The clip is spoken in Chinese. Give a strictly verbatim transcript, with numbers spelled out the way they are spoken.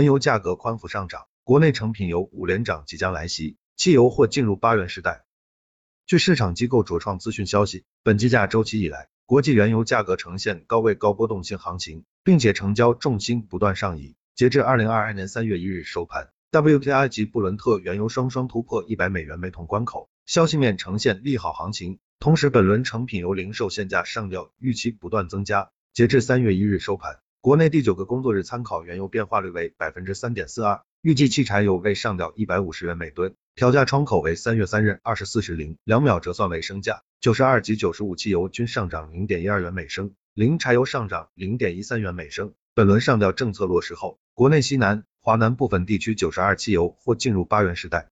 原油价格宽幅上涨，国内成品油五连涨即将来袭，汽油或进入八元时代。据市场机构卓创资讯消息，本计价周期以来，国际原油价格呈现高位高波动性行情，并且成交重心不断上移。截至二零二二年三月一日收盘， W T I 及布伦特原油双双突破一百美元每桶关口，消息面呈现利好行情。同时，本轮成品油零售限价上调预期不断增加。截至三月一日收盘，国内第九个工作日参考原油变化率为 百分之三点四二， 预计汽柴油为上调一百五十元每吨，调价窗口为三月三日二十四时零两秒折算为升价。九十二及九十五汽油均上涨 零点一二元每升，零柴油上涨 零点一三元每升。本轮上调政策落实后，国内西南、华南部分地区九十二汽油或进入八元时代。